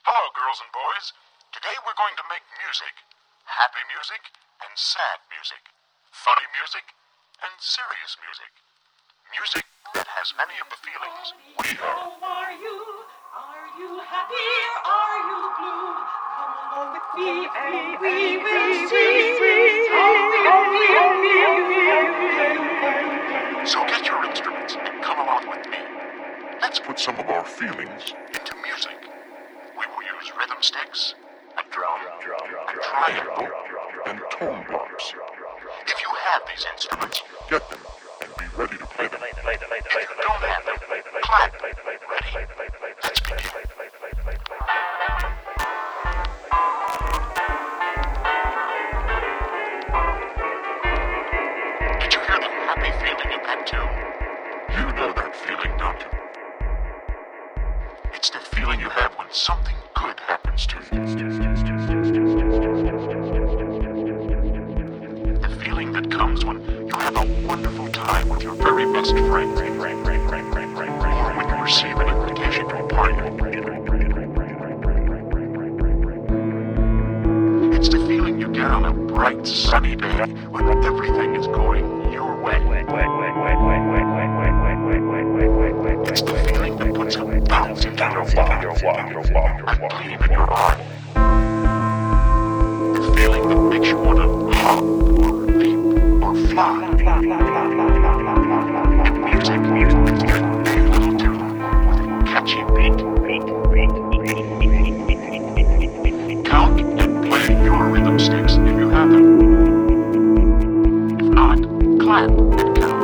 Hello, girls and boys. Today we're going to make music. Happy music and sad music. Funny music and serious music. Music that has many of the feelings we are. How are you? Are you happy or are you blue? Come along with me and we will sing. So get your instruments and come along with me. Let's put some of our feelings into music. We will use rhythm sticks, a drum, a triangle, and tone blocks. If you have these instruments, get them and be ready to play them. If you don't have them, clap. Ready? Let's begin. Something good happens to you. The feeling that comes when you have a wonderful time with your very best friend, or when you receive an invitation to a party. It's the feeling you get on a bright, sunny day when everything is going your way. It's the feeling that puts a bounce in your walk, a gleam in your eye. The feeling that makes you want to hop, or leap, or fly. And music can be a little tune with a catchy beat. Count and play your rhythm sticks if you have them. If not, clap and count.